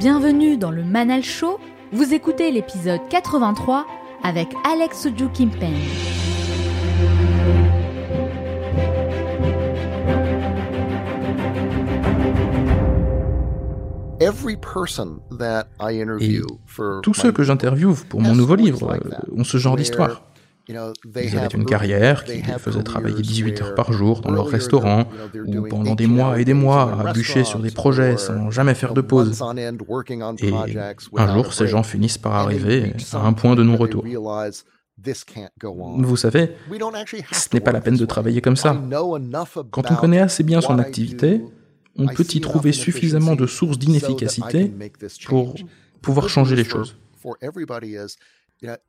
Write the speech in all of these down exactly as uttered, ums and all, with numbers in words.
Bienvenue dans le Manal Show, vous écoutez l'épisode quatre-vingt-trois avec Alex Soojung-Kim Pang. Et tous ceux que j'interviewe pour mon nouveau livre ont ce genre d'histoire. Ils avaient une carrière qui les faisait travailler dix-huit heures par jour dans leur restaurant, ou pendant des mois et des mois à bûcher sur des projets sans jamais faire de pause. Et un jour, ces gens finissent par arriver à un point de non-retour. Vous savez, ce n'est pas la peine de travailler comme ça. Quand on connaît assez bien son activité, on peut y trouver suffisamment de sources d'inefficacité pour pouvoir changer les choses.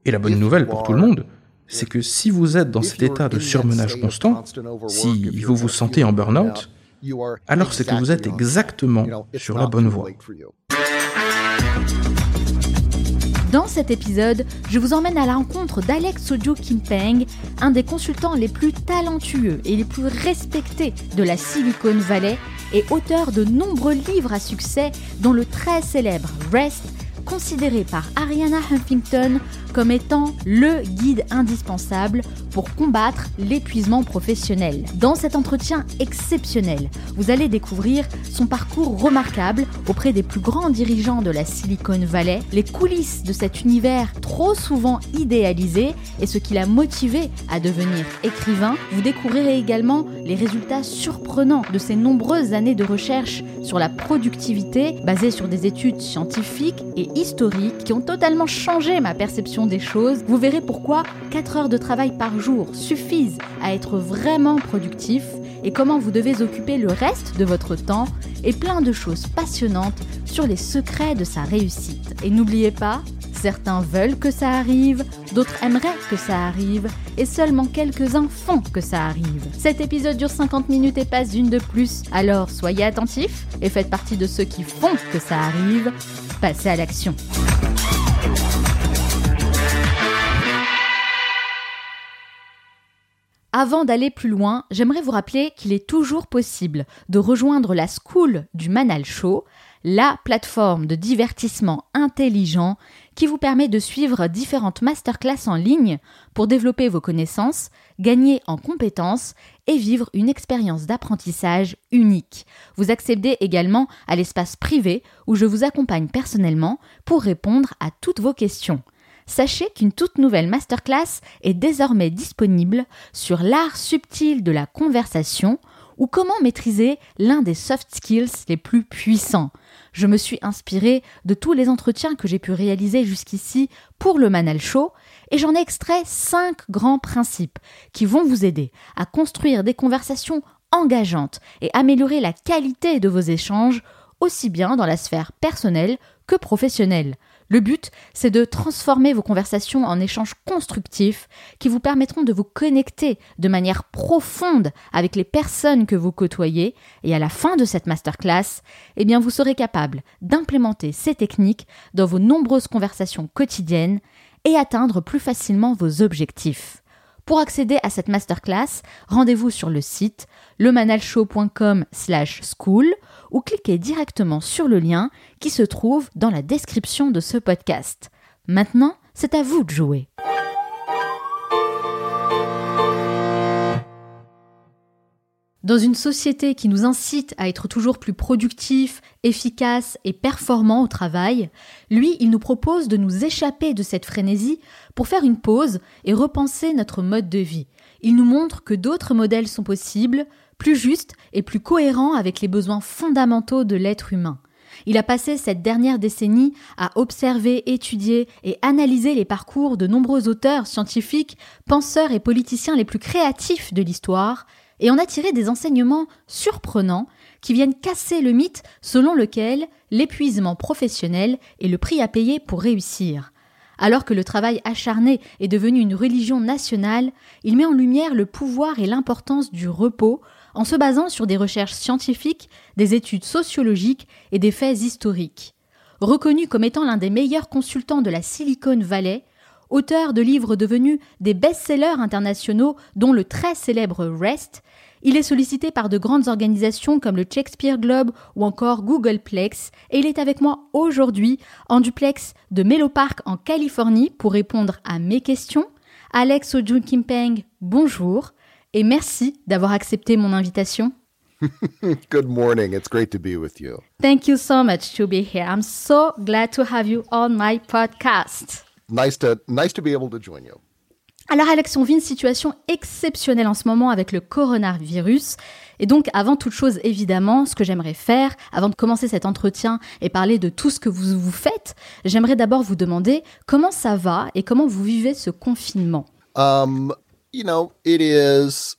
Et la bonne nouvelle pour tout le monde, c'est que si vous êtes dans cet état de surmenage constant, si vous vous sentez en burn-out, alors c'est que vous êtes exactement sur la bonne voie. Dans cet épisode, je vous emmène à la rencontre d'Alex Soojung-Kim Pang, un des consultants les plus talentueux et les plus respectés de la Silicon Valley et auteur de nombreux livres à succès, dont le très célèbre Rest, considéré par Ariana Huffington comme étant le guide indispensable pour combattre l'épuisement professionnel. Dans cet entretien exceptionnel, vous allez découvrir son parcours remarquable auprès des plus grands dirigeants de la Silicon Valley, les coulisses de cet univers trop souvent idéalisé et ce qui l'a motivé à devenir écrivain. Vous découvrirez également les résultats surprenants de ses nombreuses années de recherche sur la productivité basée sur des études scientifiques et historiques qui ont totalement changé ma perception des choses. Vous verrez pourquoi quatre heures de travail par jour suffisent à être vraiment productif et comment vous devez occuper le reste de votre temps et plein de choses passionnantes sur les secrets de sa réussite. Et n'oubliez pas, certains veulent que ça arrive, d'autres aimeraient que ça arrive et seulement quelques-uns font que ça arrive. Cet épisode dure cinquante minutes et passe une de plus, alors soyez attentifs et faites partie de ceux qui font que ça arrive. Passez à l'action. Avant d'aller plus loin, j'aimerais vous rappeler qu'il est toujours possible de rejoindre la School du Manal Show, la plateforme de divertissement intelligent qui vous permet de suivre différentes masterclass en ligne pour développer vos connaissances, gagner en compétences et vivre une expérience d'apprentissage unique. Vous accédez également à l'espace privé où je vous accompagne personnellement pour répondre à toutes vos questions. Sachez qu'une toute nouvelle masterclass est désormais disponible sur l'art subtil de la conversation ou comment maîtriser l'un des soft skills les plus puissants. Je me suis inspirée de tous les entretiens que j'ai pu réaliser jusqu'ici pour le Manal Show et j'en ai extrait cinq grands principes qui vont vous aider à construire des conversations engageantes et améliorer la qualité de vos échanges aussi bien dans la sphère personnelle que professionnelle. Le but, c'est de transformer vos conversations en échanges constructifs qui vous permettront de vous connecter de manière profonde avec les personnes que vous côtoyez. Et à la fin de cette masterclass, eh bien, vous serez capable d'implémenter ces techniques dans vos nombreuses conversations quotidiennes et atteindre plus facilement vos objectifs. Pour accéder à cette masterclass, rendez-vous sur le site lemanalshow point com slash school ou cliquez directement sur le lien qui se trouve dans la description de ce podcast. Maintenant, c'est à vous de jouer. Dans une société qui nous incite à être toujours plus productifs, efficaces et performants au travail, lui, il nous propose de nous échapper de cette frénésie pour faire une pause et repenser notre mode de vie. Il nous montre que d'autres modèles sont possibles, plus justes et plus cohérents avec les besoins fondamentaux de l'être humain. Il a passé cette dernière décennie à observer, étudier et analyser les parcours de nombreux auteurs, scientifiques, penseurs et politiciens les plus créatifs de l'histoire, et en a tiré des enseignements surprenants qui viennent casser le mythe selon lequel l'épuisement professionnel est le prix à payer pour réussir. Alors que le travail acharné est devenu une religion nationale, il met en lumière le pouvoir et l'importance du repos en se basant sur des recherches scientifiques, des études sociologiques et des faits historiques. Reconnu comme étant l'un des meilleurs consultants de la Silicon Valley, auteur de livres devenus des best-sellers internationaux dont le très célèbre Rest, Il est sollicité par de grandes organisations comme le Shakespeare Globe ou encore GooglePlex, et il est avec moi aujourd'hui en duplex de Menlo Park en Californie pour répondre à mes questions. Alex Soojung-Kim Pang, bonjour et merci d'avoir accepté mon invitation. Good morning. It's great to be with you. Thank you so much to be here. I'm so glad to have you on my podcast. Nice to nice to be able to join you. Alors Alex, on vit une situation exceptionnelle en ce moment avec le coronavirus. Et donc, avant toute chose, évidemment, ce que j'aimerais faire, avant de commencer cet entretien et parler de tout ce que vous vous faites, j'aimerais d'abord vous demander comment ça va et comment vous vivez ce confinement. Um, you know, it is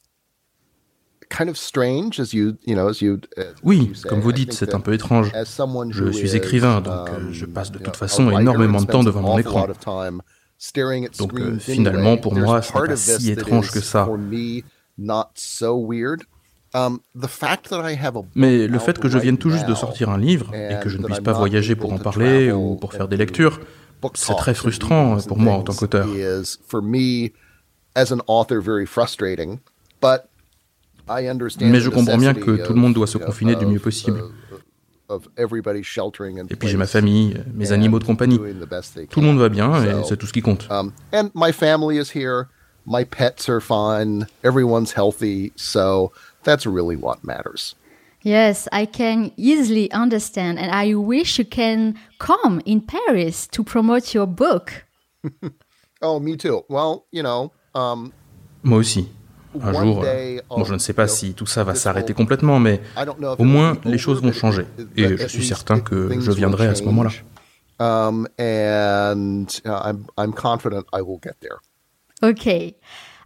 kind of strange, as you, you know, as you, as oui, you say, comme vous dites, c'est un peu étrange. Je suis écrivain, donc um, je passe de toute façon énormément de temps devant mon écran. Donc euh, finalement, pour moi, ce n'est pas si étrange que ça. Mais le fait que je vienne tout juste de sortir un livre et que je ne puisse pas voyager pour en parler ou pour faire des lectures, c'est très frustrant pour moi en tant qu'auteur. Mais je comprends bien que tout le monde doit se confiner du mieux possible. Et puis j'ai ma famille, mes animaux de compagnie. Tout le monde va bien et c'est tout ce qui compte. Yes, I can easily understand, and I wish you can come in Paris to promote your book. Oh, me too. Well, you know, um... Moi aussi. Un jour, euh, bon, je ne sais pas si tout ça va s'arrêter complètement, mais au moins les choses vont changer. Et je suis certain que je viendrai à ce moment-là. Ok.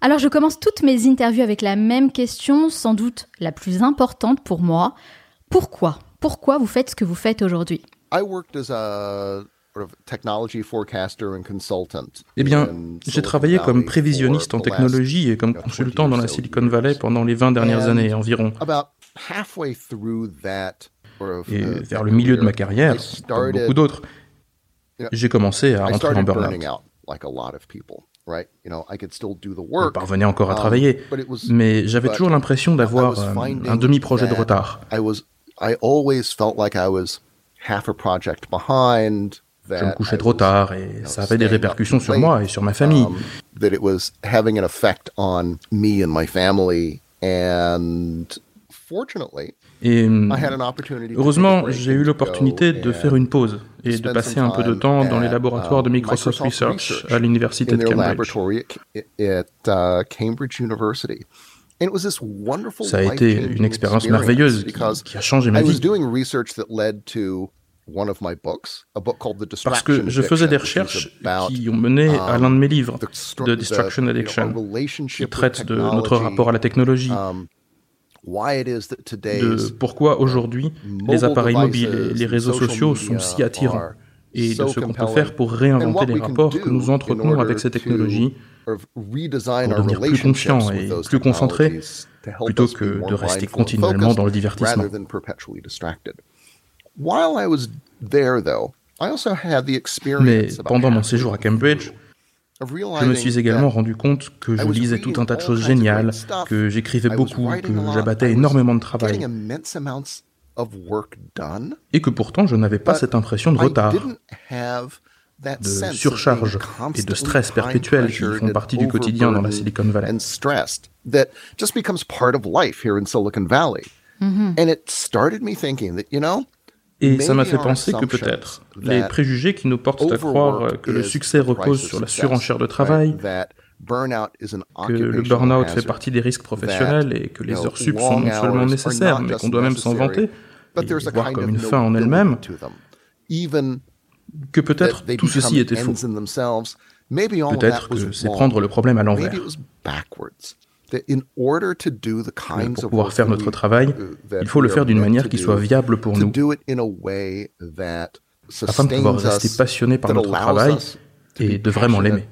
Alors, je commence toutes mes interviews avec la même question, sans doute la plus importante pour moi. Pourquoi ? Pourquoi vous faites ce que vous faites aujourd'hui ? Eh bien, j'ai travaillé comme prévisionniste en technologie et comme consultant dans la Silicon Valley pendant les vingt dernières années environ. Et vers le milieu de ma carrière, comme beaucoup d'autres, j'ai commencé à rentrer en burn-out. Je parvenais encore à travailler, mais j'avais toujours l'impression d'avoir euh, un demi-projet de retard. Je me couchais trop tard et ça avait des répercussions sur moi et sur ma famille. Et heureusement, j'ai eu l'opportunité de faire une pause et de passer un peu de temps dans les laboratoires de Microsoft Research à l'université de Cambridge. Ça a été une expérience merveilleuse qui a changé ma vie. Parce que je faisais des recherches qui ont mené à l'un de mes livres, The Distraction Addiction, qui traite de notre rapport à la technologie, de pourquoi aujourd'hui les appareils mobiles et les réseaux sociaux sont si attirants, et de ce qu'on peut faire pour réinventer les rapports que nous entretenons avec ces technologies, pour devenir plus confiants et plus concentrés, plutôt que de rester continuellement dans le divertissement. Mais pendant mon séjour à Cambridge, je me suis également rendu compte que je lisais tout un tas de choses géniales, que j'écrivais beaucoup, que j'abattais énormément de travail, et que pourtant je n'avais pas cette impression de retard, de surcharge et de stress perpétuel qui font partie du quotidien dans la Silicon Valley. Mm-hmm. Et ça m'a fait penser que peut-être les préjugés qui nous portent à croire que le succès repose sur la surenchère de travail, que le burn-out fait partie des risques professionnels et que les heures sup sont non seulement nécessaires, mais qu'on doit même s'en vanter et les voir comme une fin en elle-même, que peut-être tout ceci était faux. Peut-être que c'est prendre le problème à l'envers. Pour pouvoir faire notre travail, il faut le faire d'une manière qui soit viable pour nous, afin de pouvoir rester passionné par notre travail et de vraiment l'aimer.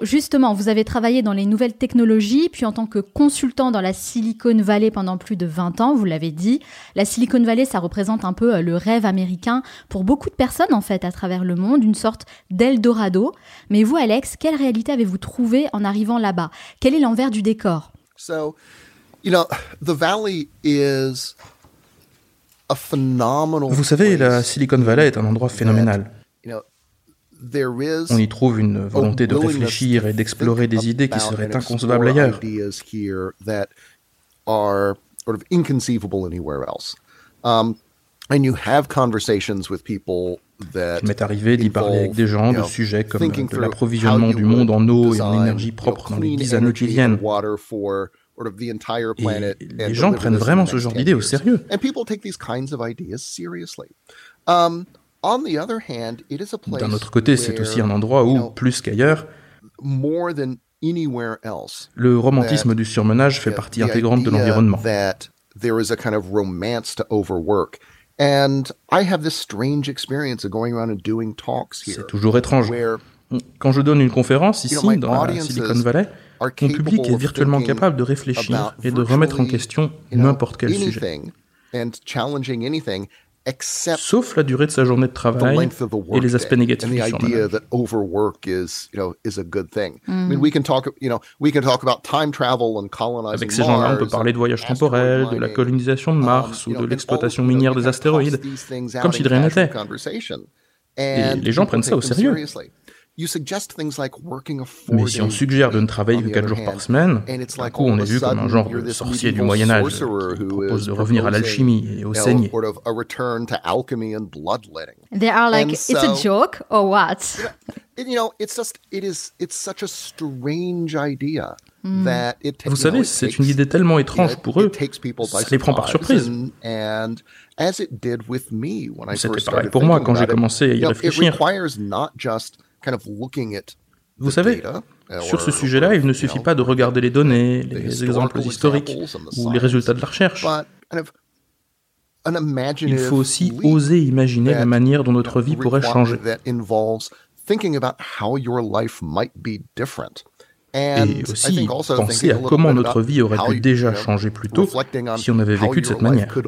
Justement, vous avez travaillé dans les nouvelles technologies, puis en tant que consultant dans la Silicon Valley pendant plus de vingt ans, vous l'avez dit. La Silicon Valley, ça représente un peu le rêve américain pour beaucoup de personnes, en fait, à travers le monde, une sorte d'Eldorado. Mais vous, Alex, quelle réalité avez-vous trouvée en arrivant là-bas? Quel est l'envers du décor? So, you know, the valley is a phenomenal Vous savez, la Silicon Valley est un endroit phénoménal. On y trouve une volonté de réfléchir et d'explorer des idées qui seraient inconcevables ailleurs. Il m'est arrivé d'y parler avec des gens de sujets comme de l'approvisionnement du monde en eau et en énergie propre dans les dix années qui viennent. Et les gens prennent vraiment ce genre d'idées au sérieux. D'un autre côté, c'est aussi un endroit où, plus qu'ailleurs, le romantisme du surmenage fait partie intégrante de l'environnement. C'est toujours étrange. Quand je donne une conférence ici, dans la Silicon Valley, mon public est virtuellement capable de réfléchir et de remettre en question n'importe quel sujet. Sauf la durée de sa journée de travail et les aspects négatifs du surmenage. Mm. Avec ces gens-là, on peut parler de voyage temporel, de la colonisation de Mars ou de l'exploitation minière des astéroïdes, comme si de rien n'était. Et les gens prennent ça au sérieux. Mais si on suggère de ne travailler que quatre jours par semaine, d'un coup on est vu comme un genre de sorcier du Moyen-Âge qui propose de revenir à l'alchimie et au saignée. They are like, it's a joke or what? Vous savez, c'est une idée tellement étrange pour eux, ça les prend par surprise. C'était pareil pour moi quand j'ai commencé à y réfléchir. Vous savez, sur ce sujet-là, il ne suffit pas de regarder les données, les exemples historiques ou les résultats de la recherche. Il faut aussi oser imaginer la manière dont notre vie pourrait changer. Et aussi penser à comment notre vie aurait pu déjà changer plus tôt si on avait vécu de cette manière. Donc,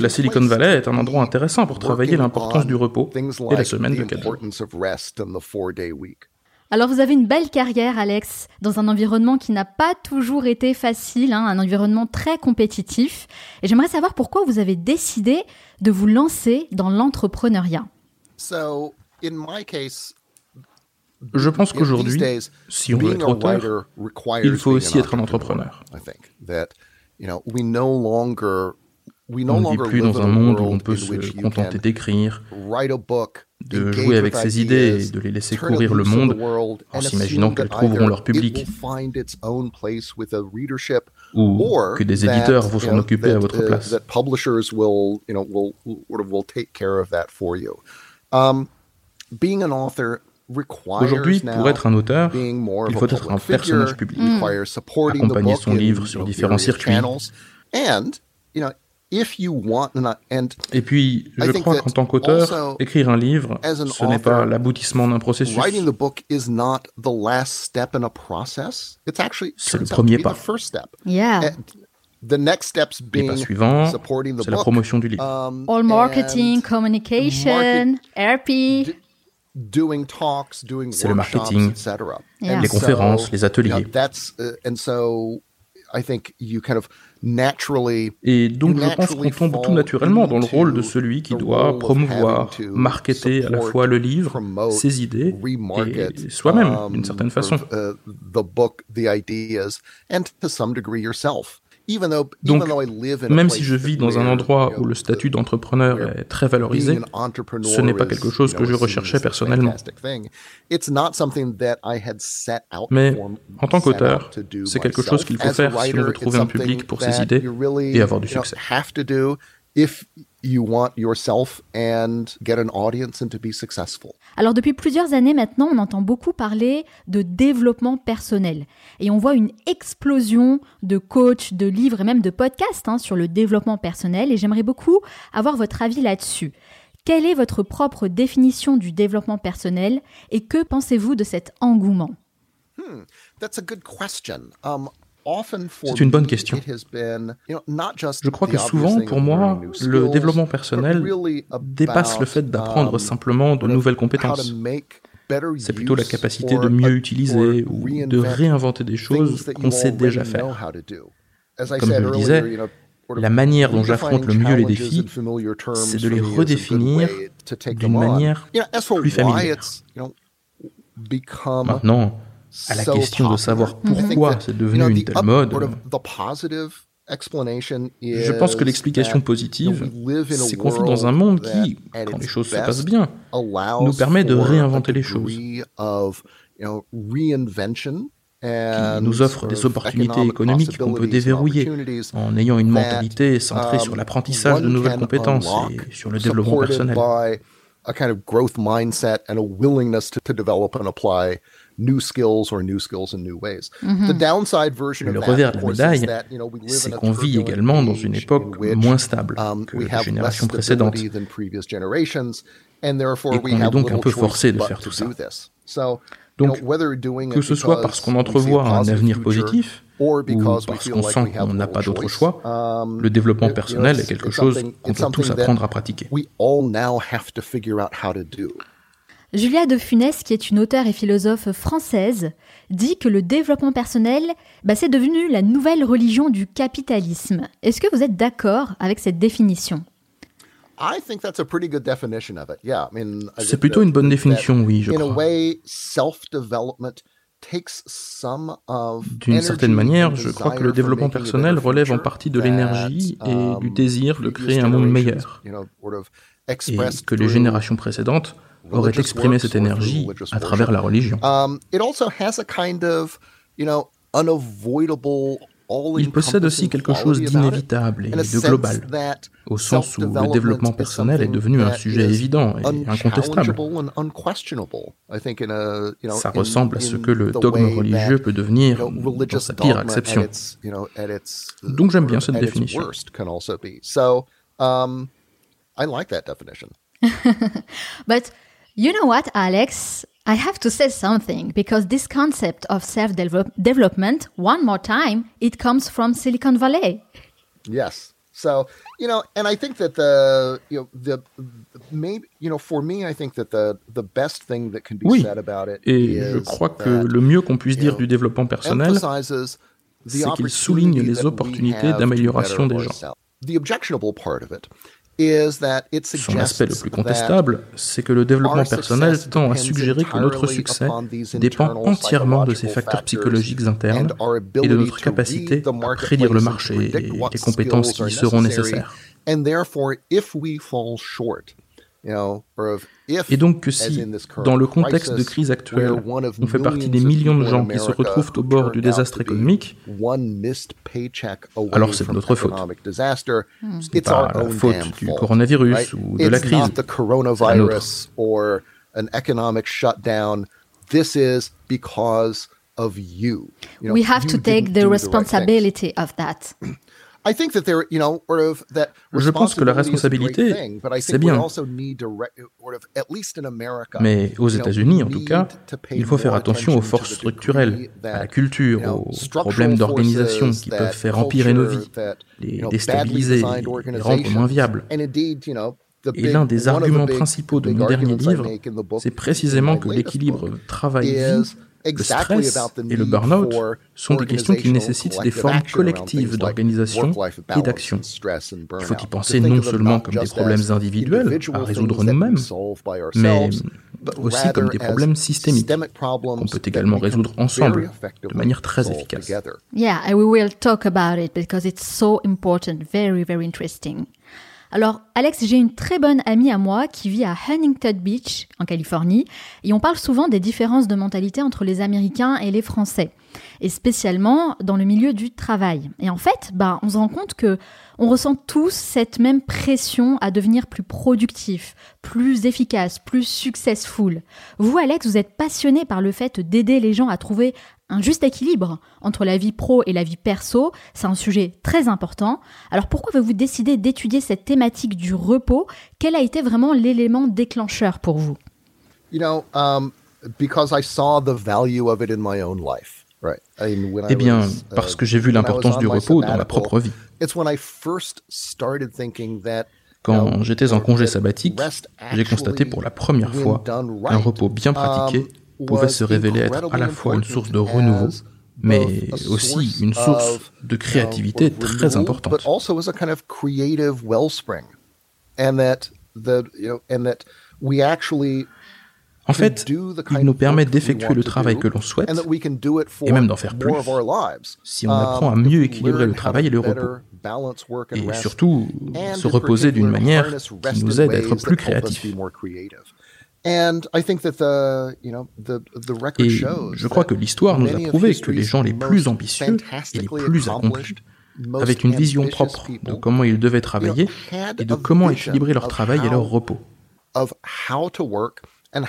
la Silicon Valley est un endroit intéressant pour travailler l'importance du repos et la semaine de quatre jours. Alors, vous avez une belle carrière, Alex, dans un environnement qui n'a pas toujours été facile, hein, un environnement très compétitif. Et j'aimerais savoir pourquoi vous avez décidé de vous lancer dans l'entrepreneuriat. Je pense qu'aujourd'hui, si on veut être auteur, il faut aussi être un entrepreneur. On ne vit plus dans un monde où on peut se contenter d'écrire, de jouer avec ses idées et de les laisser courir le monde en s'imaginant qu'elles trouveront leur public, ou que des éditeurs vont s'en occuper à votre place. Aujourd'hui, pour être un auteur, il faut être un personnage public, mm. accompagner son livre sur différents circuits. Et puis, je crois qu'en tant qu'auteur, écrire un livre, ce n'est pas l'aboutissement d'un processus. C'est le premier pas. Yeah. The next steps being pas suivant, supporting the book. C'est la promotion du livre. Um, All marketing, communication, market... R P. C'est le marketing, yeah. les conférences, les ateliers. Et donc, je pense qu'on tombe tout naturellement dans le rôle de celui qui doit promouvoir, marketer à la fois le livre, ses idées et soi-même, d'une certaine façon. Donc, même si je vis dans un endroit où le statut d'entrepreneur est très valorisé, ce n'est pas quelque chose que je recherchais personnellement. Mais en tant qu'auteur, c'est quelque chose qu'il faut faire si on veut trouver un public pour ses idées et avoir du succès. if you want yourself and get an audience and to be successful. Alors depuis plusieurs années maintenant, on entend beaucoup parler de développement personnel et on voit une explosion de coachs, de livres et même de podcasts hein, sur le développement personnel et j'aimerais beaucoup avoir votre avis là-dessus. Quelle est votre propre définition du développement personnel et que pensez-vous de cet engouement ? Hmm, that's a good question. Um... C'est une bonne question. Je crois que souvent, pour moi, le développement personnel dépasse le fait d'apprendre simplement de nouvelles compétences. C'est plutôt la capacité de mieux utiliser ou de réinventer des choses qu'on sait déjà faire. Comme je le disais, la manière dont j'affronte le mieux les défis, c'est de les redéfinir d'une manière plus familière. Maintenant, à la question de savoir pourquoi c'est devenu une telle mode, je pense que l'explication positive, c'est qu'on vit dans un monde qui, quand les choses se passent bien, nous permet de réinventer les choses, qui nous offre des opportunités économiques qu'on peut déverrouiller en ayant une mentalité centrée sur l'apprentissage de nouvelles compétences et sur le développement personnel. A kind of growth mindset and a willingness to, to develop and apply new skills or new skills in new ways. Mm-hmm. The downside version Le revers de la médaille, that, you know, we live c'est qu'on vit également dans une époque which, moins stable um, que les générations précédentes, et qu'on est donc un peu forcé de faire tout ça. So, donc, que ce soit parce qu'on entrevoit un avenir positif ou parce qu'on sent qu'on n'a pas d'autre choix, le développement personnel est quelque chose qu'on doit tous apprendre à pratiquer. Julia de Funès, qui est une auteure et philosophe française, dit que le développement personnel, bah, c'est devenu la nouvelle religion du capitalisme. Est-ce que vous êtes d'accord avec cette définition ? C'est plutôt une bonne définition, oui, je crois. D'une certaine manière, je crois que le développement personnel relève en partie de l'énergie et du désir de créer un monde meilleur, et que les générations précédentes auraient exprimé cette énergie à travers la religion. Il possède aussi quelque chose d'inévitable et de global, au sens où le développement personnel est devenu un sujet évident et incontestable. Ça ressemble à ce que le dogme religieux peut devenir dans sa pire acception. Donc j'aime bien cette définition. But you know what, Alex? I have to say something, because this concept of self-development, one more time, it comes from Silicon Valley. Yes. So, you know, and I think that the, you know, the, maybe, you know, for me, I think that the, the best thing that can be oui. said about it et is je crois que that, le mieux qu'on puisse dire know, du développement personnel, c'est qu'il souligne les opportunités d'amélioration des gens. The objectionable part of it. Son aspect le plus contestable, c'est que le développement personnel tend à suggérer que notre succès dépend entièrement de ces facteurs psychologiques internes et de notre capacité à prédire le marché et les compétences qui seront nécessaires. Et donc que si, dans le contexte de crise actuelle, on fait partie des millions de gens qui se retrouvent au bord du désastre économique, alors c'est de notre faute. Hmm. Ce n'est pas la faute du coronavirus ou de la crise, c'est la nôtre. We have to take the responsibility of that. Je pense que la responsabilité, c'est bien. Mais aux États-Unis, en tout cas, il faut faire attention aux forces structurelles, à la culture, aux problèmes d'organisation qui peuvent faire empirer nos vies, les déstabiliser, les rendre moins viables. Et l'un des arguments principaux de mon dernier livre, c'est précisément que l'équilibre travail-vie, le stress et le burn-out sont des questions qui nécessitent des formes collectives d'organisation et d'action. Il faut y penser non seulement comme des problèmes individuels à résoudre nous-mêmes, mais aussi comme des problèmes systémiques qu'on peut également résoudre ensemble de manière très efficace. Yeah, and we will talk about it because it's so important, very, very interesting. Alors Alex, j'ai une très bonne amie à moi qui vit à Huntington Beach, en Californie, et on parle souvent des différences de mentalité entre les Américains et les Français, et spécialement dans le milieu du travail. Et en fait, bah, on se rend compte que on ressent tous cette même pression à devenir plus productif, plus efficace, plus successful. Vous, Alex, vous êtes passionné par le fait d'aider les gens à trouver un juste équilibre entre la vie pro et la vie perso. C'est un sujet très important. Alors pourquoi avez-vous décidé d'étudier cette thématique du repos? Quel a été vraiment l'élément déclencheur pour vous? You know, um, because I saw the value of it in my own life. Eh bien, parce que j'ai vu l'importance du repos dans ma propre vie. Quand j'étais en congé sabbatique, j'ai constaté pour la première fois qu'un repos bien pratiqué pouvait se révéler être à la fois une source de renouveau, mais aussi une source de créativité très importante. En fait, il nous permet d'effectuer le travail que l'on souhaite et même d'en faire plus si on apprend à mieux équilibrer le travail et le repos. Et surtout, se reposer d'une manière qui nous aide à être plus créatifs. Et je crois que l'histoire nous a prouvé que les gens les plus ambitieux et les plus accomplis avaient une vision propre de comment ils devaient travailler et de comment équilibrer leur travail et leur repos. Et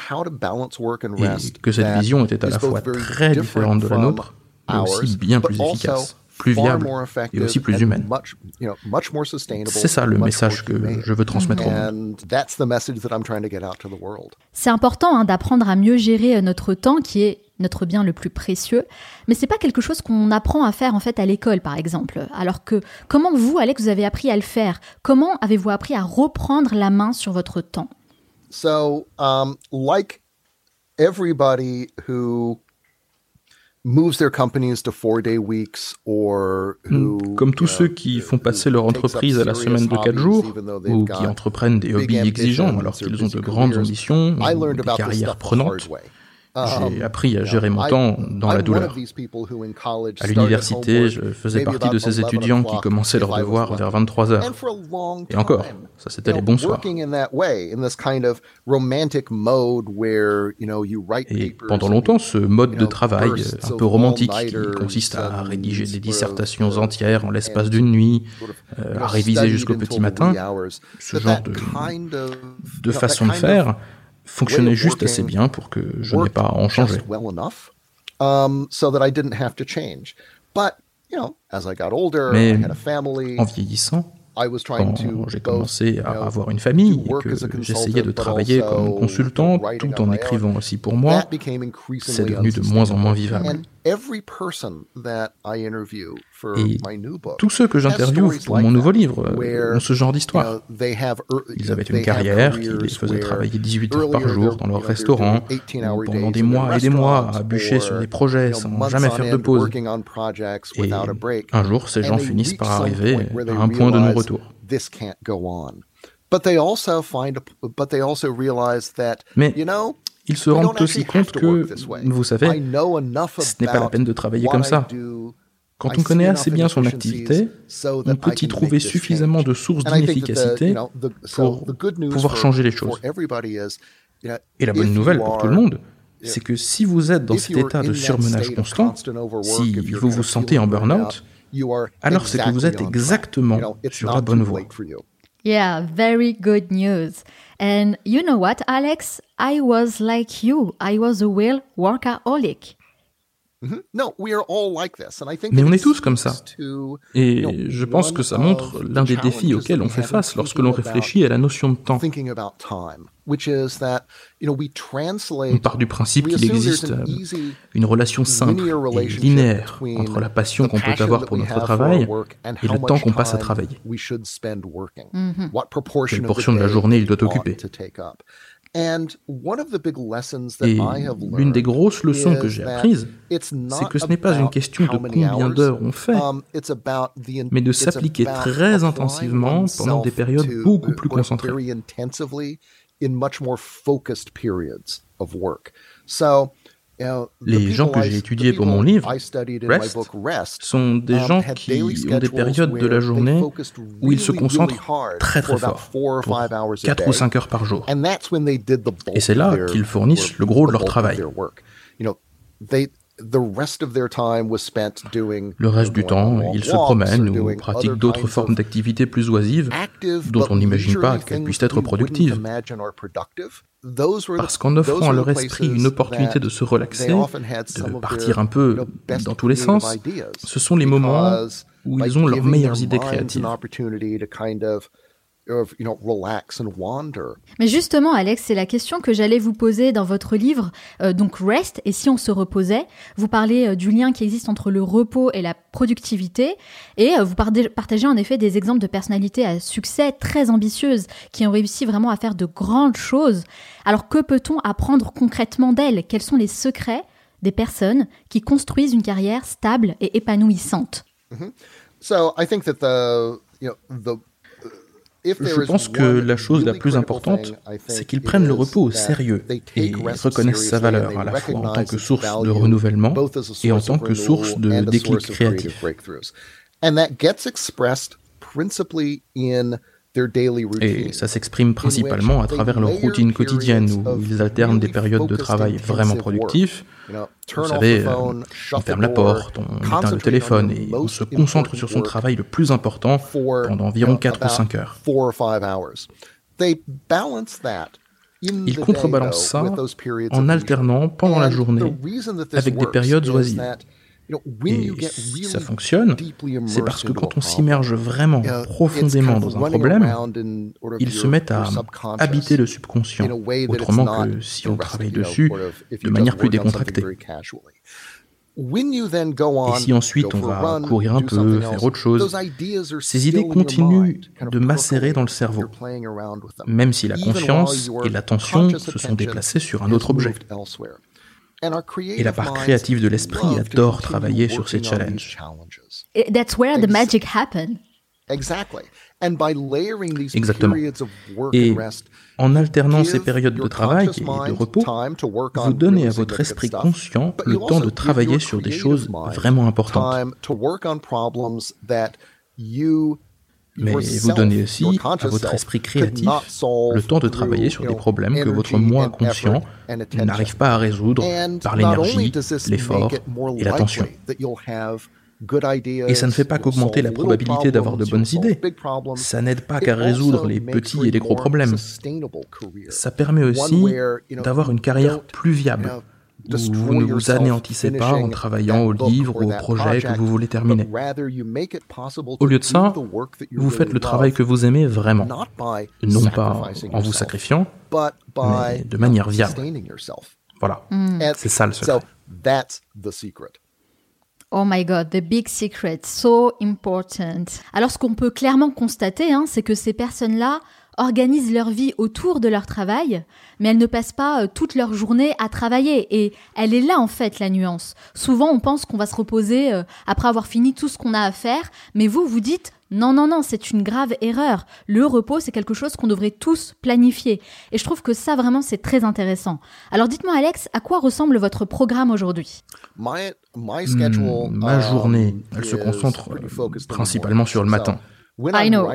que cette vision était à la fois très différente de la nôtre, mais aussi bien plus efficace, plus viable et aussi plus humaine. C'est ça le message que je veux transmettre au monde. C'est important hein, d'apprendre à mieux gérer notre temps, qui est notre bien le plus précieux, mais c'est pas quelque chose qu'on apprend à faire en fait à l'école, par exemple. Alors que comment vous, Alex, vous avez appris à le faire? Comment avez-vous appris à reprendre la main sur votre temps? So, um, like everybody who moves their companies to four-day weeks or who, comme tous ceux qui font passer leur entreprise à la semaine de quatre jours ou qui entreprennent des hobbies exigeants alors qu'ils ont de grandes ambitions ou des carrières prenantes, j'ai appris à gérer mon temps dans la douleur. À l'université, je faisais partie de ces étudiants qui commençaient leurs devoirs vers vingt-trois heures. Et encore, ça c'était les bons soirs. Et pendant longtemps, ce mode de travail un peu romantique qui consiste à rédiger des dissertations entières en l'espace d'une nuit, à réviser jusqu'au petit matin, ce genre de, de façon de faire fonctionnait juste assez bien pour que je n'ai pas à en changer. Mais en vieillissant, quand j'ai commencé à avoir une famille et que j'essayais de travailler comme consultant tout en écrivant aussi pour moi, c'est devenu de moins en moins vivable. Et tous ceux que j'interviewe pour mon nouveau livre ont ce genre d'histoire. Ils avaient une carrière qui les faisait travailler dix-huit heures par jour dans leur restaurant, pendant des mois et des mois à bûcher sur des projets sans jamais faire de pause. Et un jour, ces gens finissent par arriver à un point de non-retour. Mais ils se rendent aussi compte que, vous savez, ce n'est pas la peine de travailler comme ça. Quand on connaît assez bien son activité, on peut y trouver suffisamment de sources d'inefficacité pour pouvoir changer les choses. Et la bonne nouvelle pour tout le monde, c'est que si vous êtes dans cet état de surmenage constant, si vous vous sentez en burn-out, alors c'est que vous êtes exactement sur la bonne voie. Yeah, very good news. And you know what, Alex? I was like you. I was a real workaholic. Mais on est tous comme ça. Et je pense que ça montre l'un des défis auxquels on fait face lorsque l'on réfléchit à la notion de temps. On part du principe qu'il existe une relation simple et linéaire entre la passion qu'on peut avoir pour notre travail et le temps qu'on passe à travailler. Mm-hmm. Quelle portion de la journée il doit occuper? Et l'une des grosses leçons que j'ai apprises, c'est que ce n'est pas une question de combien d'heures on fait, mais de s'appliquer très intensivement pendant des périodes beaucoup plus concentrées. Les gens que j'ai étudiés pour mon livre, Rest, sont des gens qui ont des périodes de la journée où ils se concentrent très très fort, pour quatre ou cinq heures par jour. Et c'est là qu'ils fournissent le gros de leur travail. Le reste du temps, ils se promènent ou pratiquent d'autres formes d'activités plus oisives dont on n'imagine pas qu'elles puissent être productives. Parce qu'en offrant à leur esprit une opportunité de se relaxer, de partir un peu dans tous les sens, ce sont les moments où ils ont leurs meilleures idées créatives. Mais justement, Alex, c'est la question que j'allais vous poser dans votre livre, euh, donc Rest, et si on se reposait. Vous parlez euh, du lien qui existe entre le repos et la productivité, et euh, vous partagez en effet des exemples de personnalités à succès très ambitieuses, qui ont réussi vraiment à faire de grandes choses. Alors que peut-on apprendre concrètement d'elles ? Quels sont les secrets des personnes qui construisent une carrière stable et épanouissante ? Mm-hmm. So I think that the, you know, the... Je pense que la chose la plus importante, c'est qu'ils prennent le repos au sérieux et reconnaissent sa valeur à la fois en tant que source de renouvellement et en tant que source de déclic créatif. Et ça s'exprime principalement à travers leur routine quotidienne où ils alternent des périodes de travail vraiment productives. Vous savez, on ferme la porte, on éteint le téléphone et on se concentre sur son travail le plus important pendant environ quatre ou cinq heures. Ils contrebalancent ça en alternant pendant la journée avec des périodes oisives. Et si ça fonctionne, c'est parce que quand on s'immerge vraiment profondément dans un problème, ils se mettent à habiter le subconscient, autrement que si on travaille dessus de manière plus décontractée. Et si ensuite on va courir un peu, faire autre chose, ces idées continuent de macérer dans le cerveau, même si la conscience et l'attention se sont déplacées sur un autre objet. Et la part créative de l'esprit adore travailler sur ces challenges. That's where the magic happens. Exactement. Et en alternant ces périodes de travail et de repos, vous donnez à votre esprit conscient le temps de travailler sur des choses vraiment importantes. Mais vous donnez aussi à votre esprit créatif le temps de travailler sur des problèmes que votre moi conscient n'arrive pas à résoudre par l'énergie, l'effort et l'attention. Et ça ne fait pas qu'augmenter la probabilité d'avoir de bonnes idées. Ça n'aide pas qu'à résoudre les petits et les gros problèmes. Ça permet aussi d'avoir une carrière plus viable, où vous ne vous anéantissez pas en travaillant au livre ou au projet que vous voulez terminer. Au lieu de ça, vous faites le travail que vous aimez vraiment, non pas en vous sacrifiant, mais de manière viable. Voilà, mm. c'est ça le secret. Oh my God, the big secret, so important. Alors ce qu'on peut clairement constater, hein, c'est que ces personnes-là organisent leur vie autour de leur travail, mais elles ne passent pas toute leur journée à travailler. Et elle est là, en fait, la nuance. Souvent, on pense qu'on va se reposer après avoir fini tout ce qu'on a à faire, mais vous, vous dites « Non, non, non, c'est une grave erreur. Le repos, c'est quelque chose qu'on devrait tous planifier. » Et je trouve que ça, vraiment, c'est très intéressant. Alors, dites-moi, Alex, à quoi ressemble votre programme aujourd'hui ? hmm, Ma journée, elle se concentre principalement sur le matin. I know.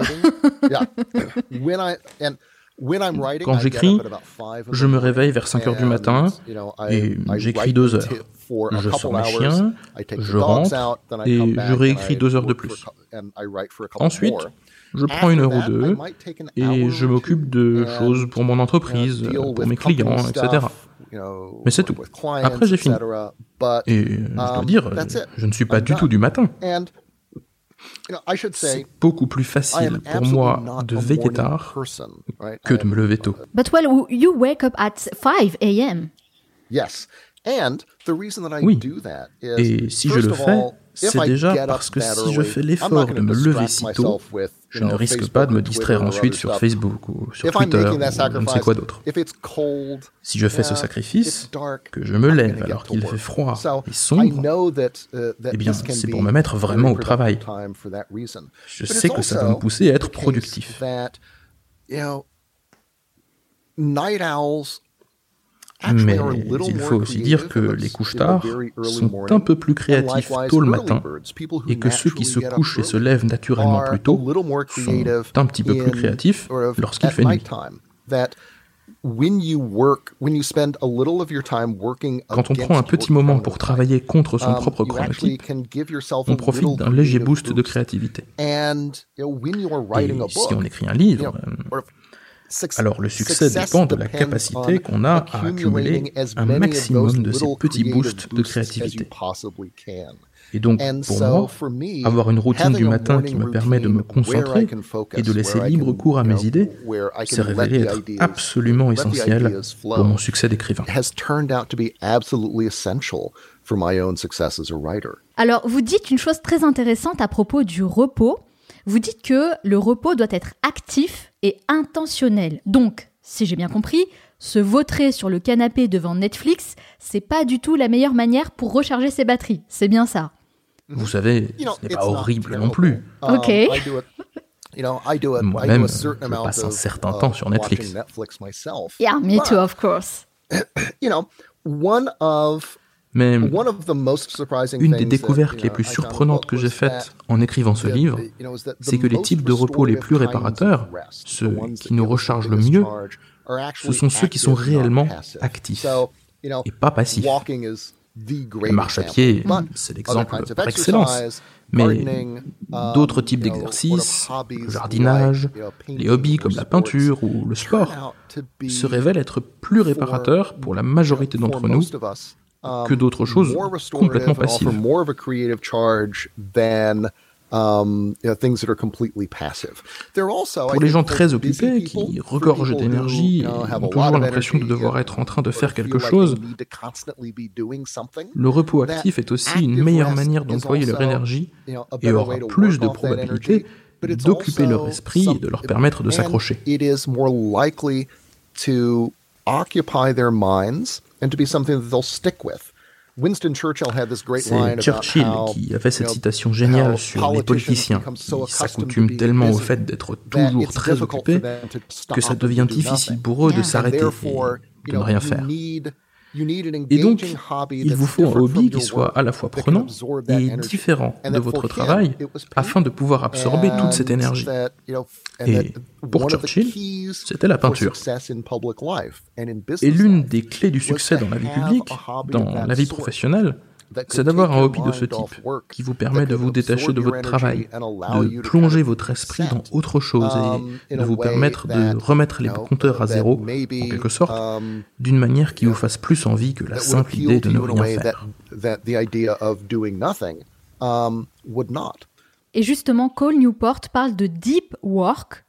Quand j'écris, je me réveille vers cinq heures du matin et j'écris deux heures. Je sors mes chiens, je rentre et je réécris deux heures de plus. Ensuite, je prends une heure ou deux et je m'occupe de choses pour mon entreprise, pour mes clients, et cetera. Mais c'est tout. Après, j'ai fini. Et je dois dire, je ne suis pas du tout du matin. C'est beaucoup plus facile pour moi de veiller tard que de me lever tôt. But well, you wake up at five a.m. Yes. And the reason that I do that is et si je le fais, c'est déjà parce que si je fais l'effort de me lever si tôt, je ne risque pas de me distraire ensuite sur Facebook ou sur Twitter ou je ne sais quoi d'autre. Si je fais ce sacrifice, que je me lève alors qu'il fait froid et sombre, eh bien, c'est pour me mettre vraiment au travail. Je sais que ça va me pousser à être productif. Mais il faut aussi dire que les couche-tard sont un peu plus créatifs tôt le matin et que ceux qui se couchent et se lèvent naturellement plus tôt sont un petit peu plus créatifs lorsqu'il fait nuit. Quand on prend un petit moment pour travailler contre son propre chronotype, on profite d'un léger boost de créativité. Et si on écrit un livre... Alors, le succès dépend de la capacité qu'on a à accumuler un maximum de ces petits boosts de créativité. Et donc, pour moi, avoir une routine du matin qui me permet de me concentrer et de laisser libre cours à mes idées s'est révélé être absolument essentiel pour mon succès d'écrivain. Alors, vous dites une chose très intéressante à propos du repos. Vous dites que le repos doit être actif et intentionnel. Donc, si j'ai bien compris, se vautrer sur le canapé devant Netflix, c'est pas du tout la meilleure manière pour recharger ses batteries. C'est bien ça. Vous savez, ce n'est pas horrible non plus. Ok. Moi-même, je passe un certain temps sur Netflix. Yeah, me too, of course. Mais une des découvertes les plus surprenantes que j'ai faites en écrivant ce livre, c'est que les types de repos les plus réparateurs, ceux qui nous rechargent le mieux, ce sont ceux qui sont réellement actifs et pas passifs. La marche à pied, c'est l'exemple par excellence, mais d'autres types d'exercices, le jardinage, les hobbies comme la peinture ou le sport, se révèlent être plus réparateurs pour la majorité d'entre nous que d'autres choses complètement passives. Pour les gens très occupés, qui regorgent d'énergie et ont toujours l'impression de devoir être en train de faire quelque chose, le repos actif est aussi une meilleure manière d'employer leur énergie et aura plus de probabilité d'occuper leur esprit et de leur permettre de s'accrocher. C'est Churchill qui avait cette citation géniale sur les politiciens qui s'accoutument tellement au fait d'être toujours très occupés que ça devient difficile pour eux de s'arrêter et de ne rien faire. Et donc, il vous faut un hobby qui soit à la fois prenant et différent de votre travail afin de pouvoir absorber toute cette énergie. Et pour Churchill, c'était la peinture. Et l'une des clés du succès dans la vie publique, dans la vie professionnelle, c'est d'avoir un hobby de ce type qui vous permet de vous détacher de votre travail, de plonger votre esprit dans autre chose et de vous permettre de remettre les compteurs à zéro, en quelque sorte, d'une manière qui vous fasse plus envie que la simple idée de ne rien faire. Et justement, Cal Newport parle de « deep work »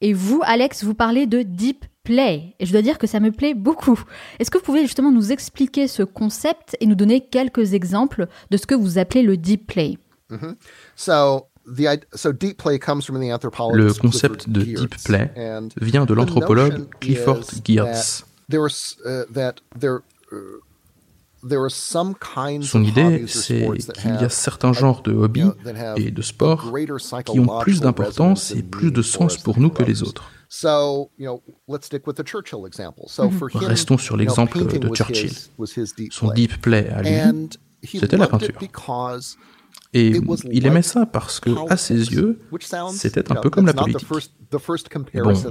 et vous, Alex, vous parlez de « deep play ». Et je dois dire que ça me plaît beaucoup. Est-ce que vous pouvez justement nous expliquer ce concept et nous donner quelques exemples de ce que vous appelez le « deep play » ? Mm-hmm. So... Le concept de deep play vient de l'anthropologue Clifford Geertz. Son idée, c'est qu'il y a certains genres de hobbies et de sports qui ont plus d'importance et plus de sens pour nous que les autres. Restons sur l'exemple de Churchill. Son deep play à lui, c'était la peinture. Et il aimait ça parce que, à ses yeux, c'était un peu comme la politique. Bon, euh, ce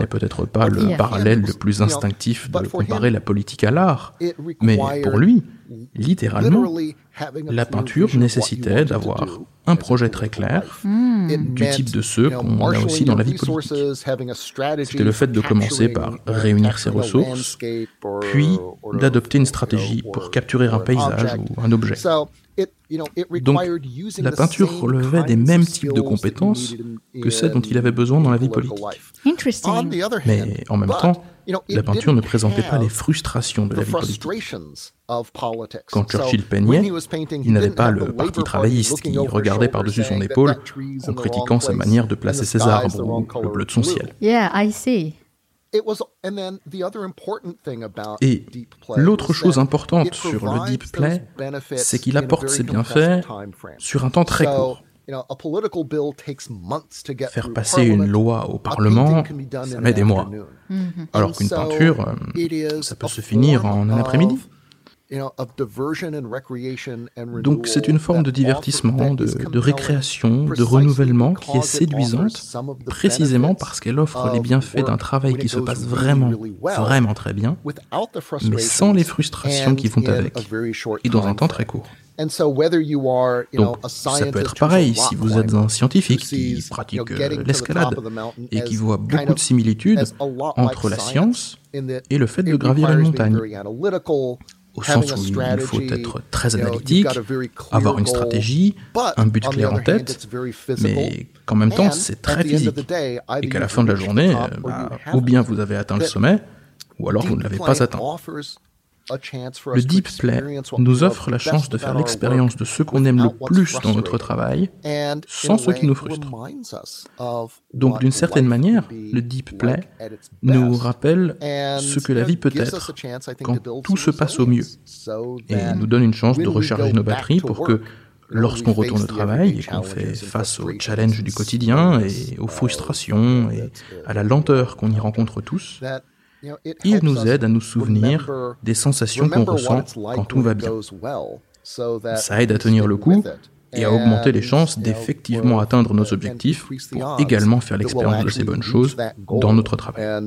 n'est peut-être pas le parallèle le plus instinctif de comparer la politique à l'art, mais pour lui, littéralement, la peinture nécessitait d'avoir un projet très clair, mm. du type de ceux qu'on a aussi dans la vie politique. C'était le fait de commencer par réunir ses ressources, puis d'adopter une stratégie pour capturer un paysage ou un objet. Donc, la peinture relevait des mêmes types de compétences que celles dont il avait besoin dans la vie politique. Mais en même temps, la peinture ne présentait pas les frustrations de la vie politique. Quand Churchill peignait, il n'avait pas le parti travailliste qui regardait par-dessus son épaule en critiquant sa manière de placer ses arbres ou le bleu de son ciel. Yeah, I see. Et l'autre chose importante sur le deep play, c'est qu'il apporte ses bienfaits sur un temps très court. Faire passer une loi au Parlement, ça met des mois. Mm-hmm. Alors qu'une peinture, ça peut se finir en un après-midi. Donc c'est une forme de divertissement, de, de récréation, de renouvellement qui est séduisante, précisément parce qu'elle offre les bienfaits d'un travail qui se passe vraiment, vraiment très bien, mais sans les frustrations qui vont avec, et dans un temps très court. Donc, ça peut être pareil si vous êtes un scientifique qui pratique l'escalade et qui voit beaucoup de similitudes entre la science et le fait de gravir une montagne, au sens où il faut être très analytique, avoir une stratégie, un but clair en tête, mais qu'en même temps, c'est très physique, et qu'à la fin de la journée, bah, ou bien vous avez atteint le sommet, ou alors vous ne l'avez pas atteint. Le Deep Play nous offre la chance de faire l'expérience de ce qu'on aime le plus dans notre travail, sans ce qui nous frustre. Donc, d'une certaine manière, le Deep Play nous rappelle ce que la vie peut être quand tout se passe au mieux, et nous donne une chance de recharger nos batteries pour que, lorsqu'on retourne au travail et qu'on fait face aux challenges du quotidien et aux frustrations et à la lenteur qu'on y rencontre tous, il nous aide à nous souvenir des sensations qu'on ressent quand tout va bien. Ça aide à tenir le coup et à augmenter les chances d'effectivement atteindre nos objectifs pour également faire l'expérience de ces bonnes choses dans notre travail.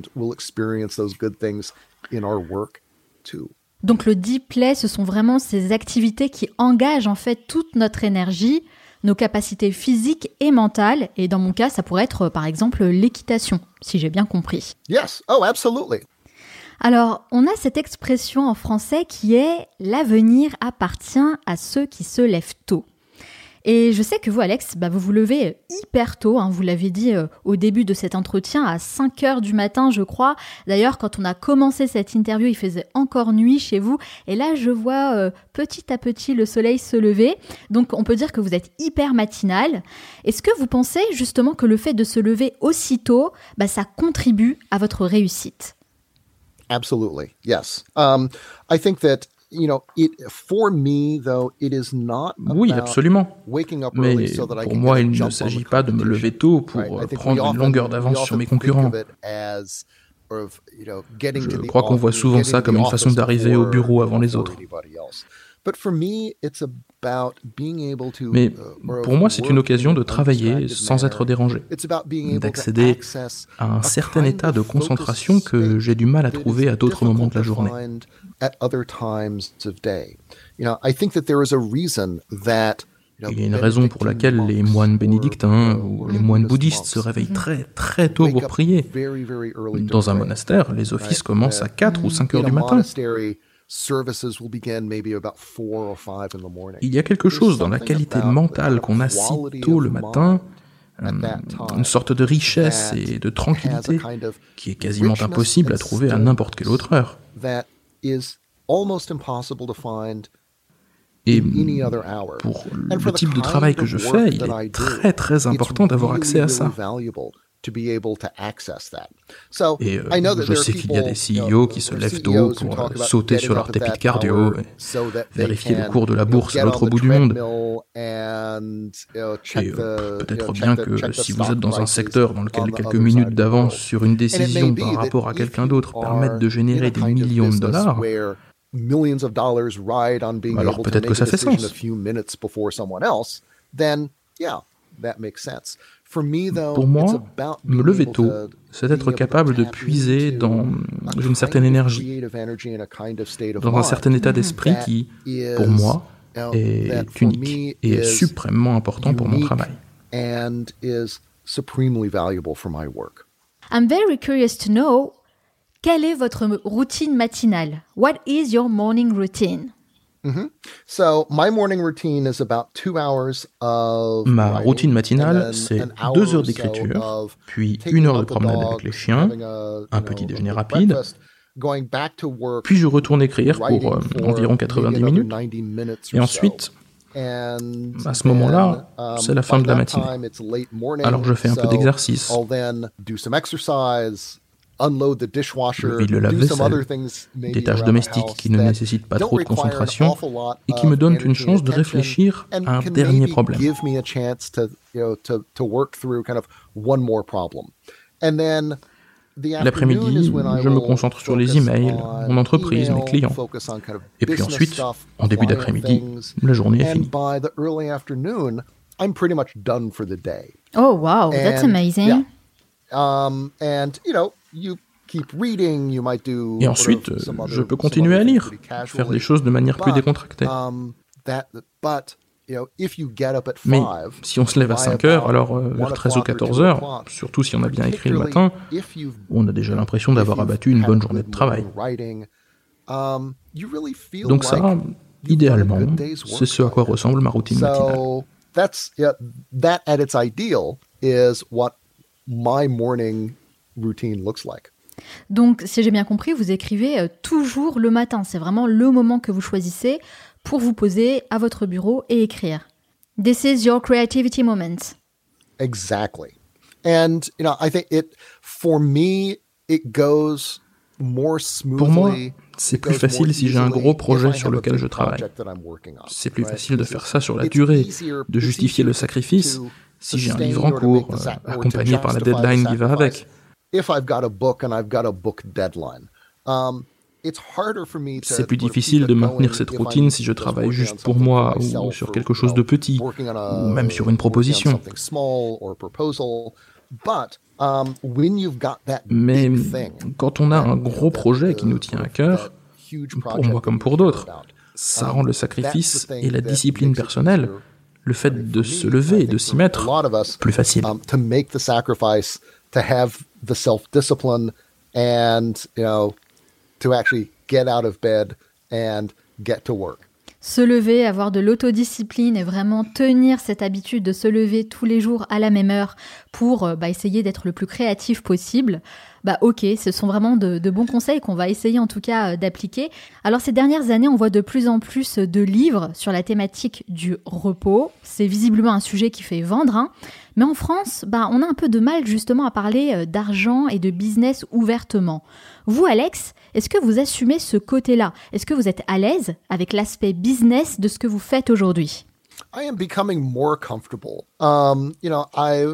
Donc le Deep Play, ce sont vraiment ces activités qui engagent en fait toute notre énergie, nos capacités physiques et mentales, et dans mon cas, ça pourrait être par exemple l'équitation, si j'ai bien compris. Yes, oh, absolutely. Alors, on a cette expression en français qui est « l'avenir appartient à ceux qui se lèvent tôt ». Et je sais que vous, Alex, bah, vous vous levez hyper tôt, hein, vous l'avez dit euh, au début de cet entretien, à cinq heures du matin, je crois. D'ailleurs, quand on a commencé cette interview, il faisait encore nuit chez vous. Et là, je vois euh, petit à petit le soleil se lever. Donc, on peut dire que vous êtes hyper matinal. Est-ce que vous pensez justement que le fait de se lever aussitôt, bah, ça contribue à votre réussite ? Absolutely, yes. Um, I think that... Oui, absolument. Mais pour moi, il ne s'agit pas de me lever tôt pour prendre une longueur d'avance sur mes concurrents. Je crois qu'on voit souvent ça comme une façon d'arriver au bureau avant les autres. Mais pour moi, c'est une occasion de travailler sans être dérangé, d'accéder à un certain état de concentration que j'ai du mal à trouver à d'autres moments de la journée. Il y a une raison pour laquelle les moines bénédictins ou les moines bouddhistes se réveillent très très tôt pour prier. Dans un monastère, les offices commencent à quatre ou cinq heures du matin. Il y a quelque chose dans la qualité mentale qu'on a si tôt le matin, une sorte de richesse et de tranquillité qui est quasiment impossible à trouver à n'importe quelle autre heure. Et pour le type de travail que je fais, il est très très important d'avoir accès à ça. Et euh, je sais qu'il y a des C E O qui se lèvent tôt pour euh, sauter sur leur tapis de cardio, vérifier le cours de la bourse à l'autre bout du monde. Et euh, peut-être bien que si vous êtes dans un secteur dans lequel quelques minutes d'avance sur une décision par rapport à quelqu'un d'autre permettent de générer des millions de dollars, alors peut-être que ça fait sens. Pour moi, me lever tôt, c'est être capable de puiser dans une certaine énergie, dans un certain état d'esprit qui, pour moi, est unique et est suprêmement important pour mon travail. I'm very curious to know, quelle est votre routine matinale? What is your morning routine? Ma routine matinale, c'est deux heures d'écriture, puis une heure de promenade avec les chiens, un petit déjeuner rapide, puis je retourne écrire pour euh, environ quatre-vingt-dix minutes, et ensuite, à ce moment-là, c'est la fin de la matinée. Alors je fais un peu d'exercice. Je vide le lave-vaisselle, des tâches domestiques qui ne nécessitent pas trop de concentration et qui me donnent une chance de réfléchir à un dernier problème. L'après-midi, je me concentre sur les emails, mon entreprise, mes clients. Et puis ensuite, en début d'après-midi, la journée est finie. Oh wow, that's amazing. Et ensuite, je peux continuer à lire, faire des choses de manière plus décontractée. Mais si on se lève à cinq heures, alors vers treize ou quatorze heures, surtout si on a bien écrit le matin, on a déjà l'impression d'avoir abattu une bonne journée de travail. Donc ça, idéalement, c'est ce à quoi ressemble ma routine matinale. Donc, si j'ai bien compris, vous écrivez toujours le matin. C'est vraiment le moment que vous choisissez pour vous poser à votre bureau et écrire. This is your creativity moment. Exactly. And, you know, I think it, for me, it goes more smoothly. Pour moi, c'est plus facile si j'ai un gros projet sur lequel je travaille. C'est plus facile de faire ça sur la durée, de justifier le sacrifice si j'ai un livre en cours, euh, accompagné par la deadline qui va avec. C'est plus difficile de maintenir cette routine si je travaille juste pour moi ou sur quelque chose de petit, ou même sur une proposition. Mais quand on a un gros projet qui nous tient à cœur, pour moi comme pour d'autres, ça rend le sacrifice et la discipline personnelle, le fait de se lever et de s'y mettre, plus facile. Se lever, avoir de l'autodiscipline et vraiment tenir cette habitude de se lever tous les jours à la même heure pour bah, essayer d'être le plus créatif possible, bah ok, ce sont vraiment de, de bons conseils qu'on va essayer en tout cas euh, d'appliquer. Alors ces dernières années, on voit de plus en plus de livres sur la thématique du repos. C'est visiblement un sujet qui fait vendre, hein. Mais en France, bah, on a un peu de mal justement à parler euh, d'argent et de business ouvertement. Vous, Alex, est-ce que vous assumez ce côté-là? Est-ce que vous êtes à l'aise avec l'aspect business de ce que vous faites aujourd'hui? I am becoming more comfortable. Um, you know, I,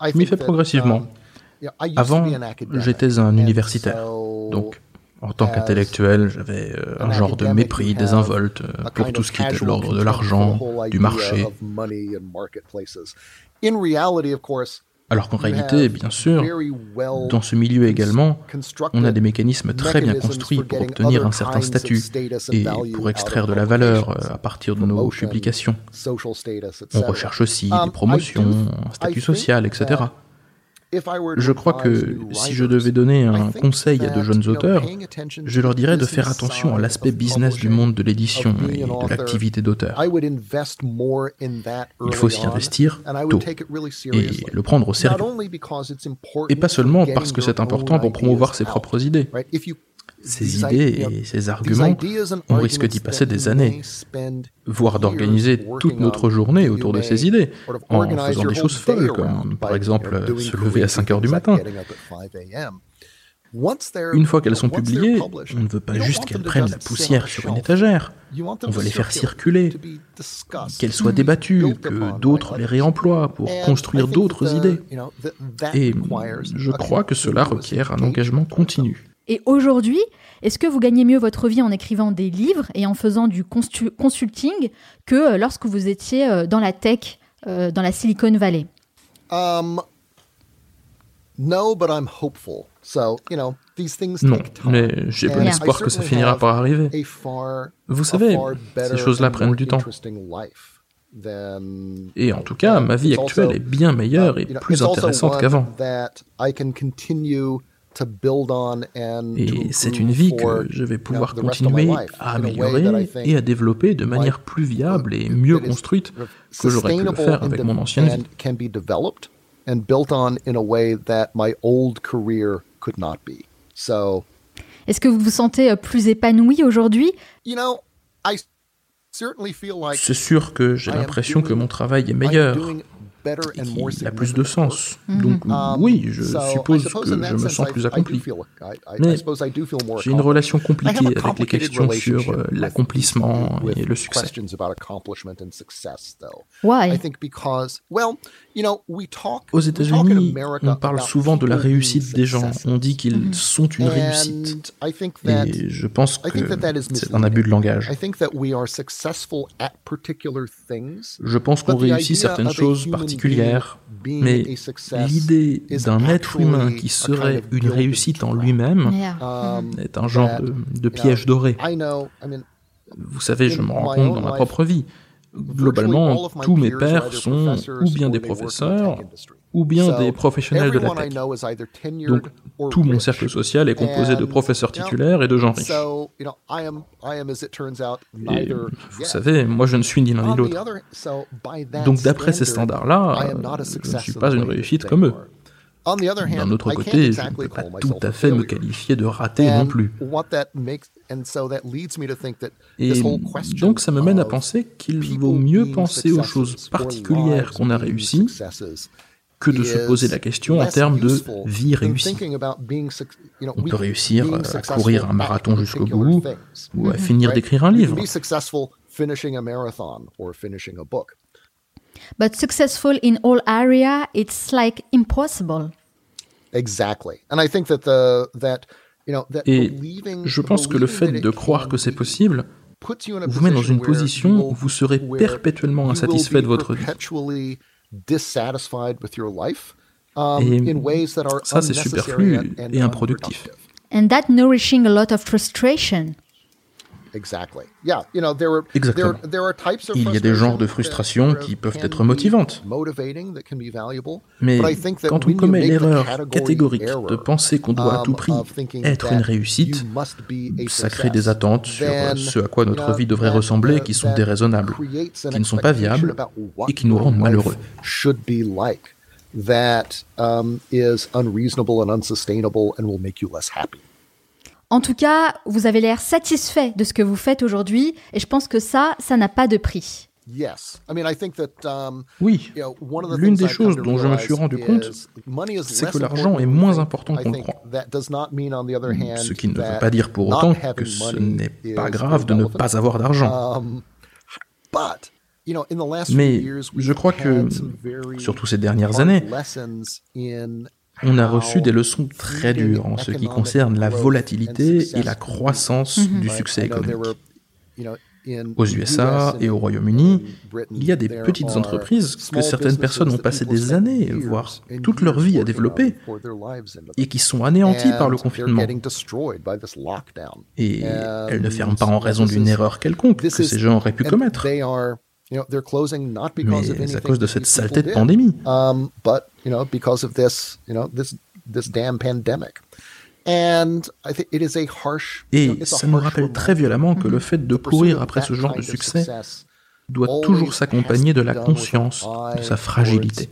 I think that, progressivement. Avant, j'étais un universitaire, donc en tant qu'intellectuel, j'avais un genre de mépris désinvolte pour tout ce qui était de l'ordre de l'argent, du marché. Alors qu'en réalité, bien sûr, dans ce milieu également, on a des mécanismes très bien construits pour obtenir un certain statut et pour extraire de la valeur à partir de nos publications. On recherche aussi des promotions, un statut social, et cetera. Je crois que si je devais donner un conseil à de jeunes auteurs, je leur dirais de faire attention à l'aspect business du monde de l'édition et de l'activité d'auteur. Il faut s'y investir tôt et le prendre au sérieux. Et pas seulement parce que c'est important pour promouvoir ses propres idées. Ces idées et ces arguments, on risque d'y passer des années, voire d'organiser toute notre journée autour de ces idées, en faisant des choses folles, comme par exemple se lever à cinq heures du matin. Une fois qu'elles sont publiées, on ne veut pas juste qu'elles prennent la poussière sur une étagère. On veut les faire circuler, qu'elles soient débattues, que d'autres les réemploient pour construire d'autres idées. Et je crois que cela requiert un engagement continu. Et aujourd'hui, est-ce que vous gagnez mieux votre vie en écrivant des livres et en faisant du constu- consulting que lorsque vous étiez dans la tech, euh, dans la Silicon Valley? Um, no, but I'm hopeful. So, you know, these things take time. Non, mais j'ai bon espoir que ça finira par arriver. Vous savez, ces choses-là prennent du temps. Et en tout cas, ma vie actuelle est bien meilleure et plus intéressante qu'avant. Et c'est une vie que je vais pouvoir continuer à améliorer et à développer de manière plus viable et mieux construite que j'aurais pu le faire avec mon ancienne vie. Est-ce que vous vous sentez plus épanoui aujourd'hui ? C'est sûr que j'ai l'impression que mon travail est meilleur, et qui a plus de sens. Mm-hmm. Donc oui, je suppose que je me sens plus accompli. Mais j'ai une relation compliquée avec les questions sur euh, l'accomplissement et le succès. Why? Aux États-Unis, on parle souvent de la réussite des gens. On dit qu'ils mm-hmm. sont une réussite. Et je pense que c'est un abus de langage. Je pense qu'on réussit certaines choses particulières, mais l'idée d'un être humain qui serait une réussite en lui-même est un genre de, de piège doré. Vous savez, je me rends compte dans ma propre vie. Globalement, tous mes pairs sont ou bien des professeurs, ou bien des professionnels de la tech. Donc, tout mon cercle social est composé de professeurs titulaires et de gens riches. Et, vous savez, moi je ne suis ni l'un ni l'autre. Donc, d'après ces standards-là, je ne suis pas une réussite comme eux. D'un autre côté, je ne peux pas tout à fait me qualifier de raté non plus. Et donc ça me mène à penser qu'il vaut mieux penser aux choses particulières qu'on a réussies que de se poser la question en termes de vie réussie. On peut réussir à courir un marathon jusqu'au bout ou à finir d'écrire un livre. But successful in all area, it's like impossible. Exactly. And I think that the that you know that Et je pense que le fait de croire que c'est possible vous met dans une position où vous serez perpétuellement insatisfait de votre vie. Et ça, c'est superflu et improductif. And that nourishing a lot of frustration. Exactement. Il y a des genres de frustrations qui peuvent être motivantes. Mais quand on commet l'erreur catégorique de penser qu'on doit à tout prix être une réussite, ça crée des attentes sur ce à quoi notre vie devrait ressembler qui sont déraisonnables, qui ne sont pas viables et qui nous rendent malheureux. En tout cas, vous avez l'air satisfait de ce que vous faites aujourd'hui et je pense que ça, ça n'a pas de prix. Oui, l'une des choses dont je me suis rendu compte, c'est que l'argent est moins important qu'on le croit. Ce qui ne veut pas dire pour autant que ce n'est pas grave de ne pas avoir d'argent. Mais je crois que, surtout ces dernières années, on a reçu des leçons très dures en ce qui concerne la volatilité et la croissance mm-hmm. du succès économique. Aux U S A et au Royaume-Uni, il y a des petites entreprises que certaines personnes ont passé des années, voire toute leur vie à développer, et qui sont anéanties par le confinement. Et elles ne ferment pas en raison d'une erreur quelconque que ces gens auraient pu commettre. Mais c'est à cause de cette saleté de pandémie. Et ça me rappelle très violemment que le fait de courir après ce genre de succès doit toujours s'accompagner de la conscience de sa fragilité.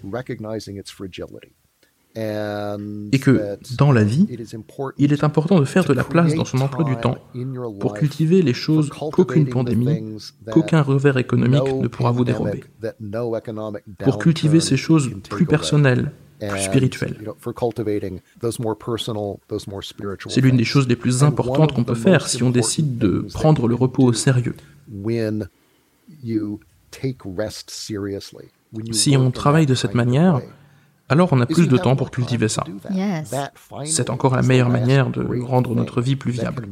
Et que, dans la vie, il est important de faire de la place dans son emploi du temps pour cultiver les choses qu'aucune pandémie, qu'aucun revers économique ne pourra vous dérober, pour cultiver ces choses plus personnelles, plus spirituelles. C'est l'une des choses les plus importantes qu'on peut faire si on décide de prendre le repos au sérieux. Si on travaille de cette manière, alors on a plus de temps pour cultiver ça. Yes. C'est encore la meilleure manière de rendre notre vie plus viable.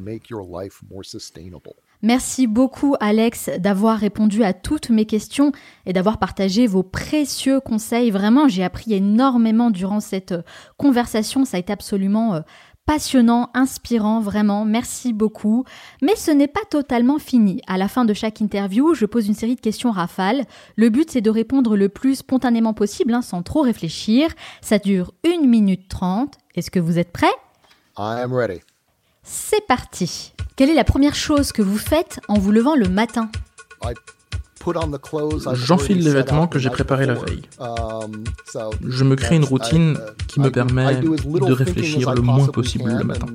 Merci beaucoup, Alex, d'avoir répondu à toutes mes questions et d'avoir partagé vos précieux conseils. Vraiment, j'ai appris énormément durant cette conversation. Ça a été absolument passionnant, inspirant, vraiment, merci beaucoup. Mais ce n'est pas totalement fini. À la fin de chaque interview, je pose une série de questions rafales. Le but, c'est de répondre le plus spontanément possible, hein, sans trop réfléchir. Ça dure une minute trente. Est-ce que vous êtes prêts ? I am ready. C'est parti. Quelle est la première chose que vous faites en vous levant le matin ? I... J'enfile les vêtements que j'ai préparés la veille. Je me crée une routine qui me permet de réfléchir le moins possible le matin.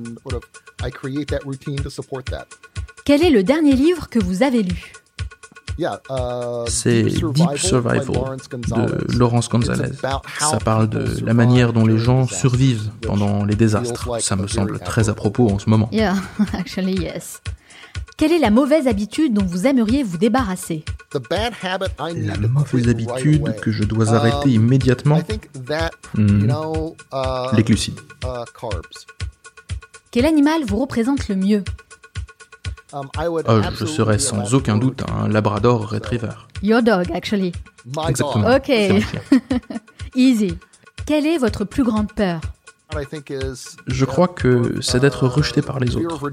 Quel est le dernier livre que vous avez lu ? C'est Deep Survival de Laurence Gonzales. Ça parle de la manière dont les gens survivent pendant les désastres. Ça me semble très à propos en ce moment. Yeah, actually, yes. Quelle est la mauvaise habitude dont vous aimeriez vous débarrasser ? La mauvaise habitude que je dois arrêter immédiatement ? Hmm. Les glucides. Quel animal vous représente le mieux ? Euh, je serais sans aucun doute un labrador retriever. Your dog, actually. Exactement. Ok. Easy. Quelle est votre plus grande peur ? Je crois que c'est d'être rejeté par les autres.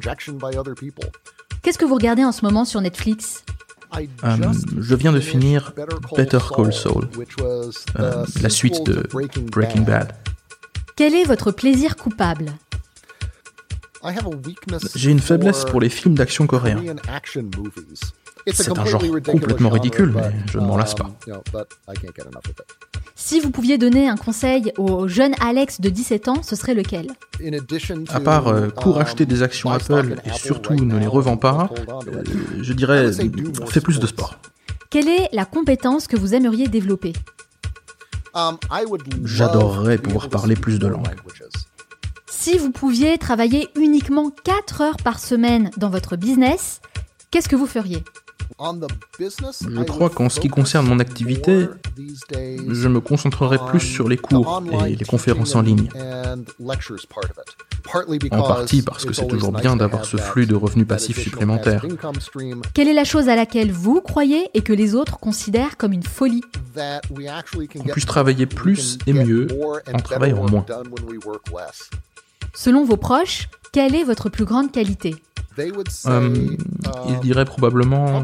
Qu'est-ce que vous regardez en ce moment sur Netflix ? Euh, je viens de finir Better Call Saul, euh, la suite de Breaking Bad. Quel est votre plaisir coupable ? J'ai une faiblesse pour les films d'action coréens. C'est un genre complètement ridicule, mais je ne m'en lasse pas. Si vous pouviez donner un conseil au jeune Alex de dix-sept ans, ce serait lequel ? À part euh, cours acheter des actions Apple et surtout ne les revends pas, euh, je dirais fais plus de sport. Quelle est la compétence que vous aimeriez développer ? J'adorerais pouvoir parler plus de langues. Si vous pouviez travailler uniquement quatre heures par semaine dans votre business, qu'est-ce que vous feriez ? Je crois qu'en ce qui concerne mon activité, je me concentrerai plus sur les cours et les conférences en ligne. En partie parce que c'est toujours bien d'avoir ce flux de revenus passifs supplémentaires. Quelle est la chose à laquelle vous croyez et que les autres considèrent comme une folie ? Qu'on puisse travailler plus et mieux en travaillant moins. Selon vos proches, quelle est votre plus grande qualité ? Euh, ils diraient probablement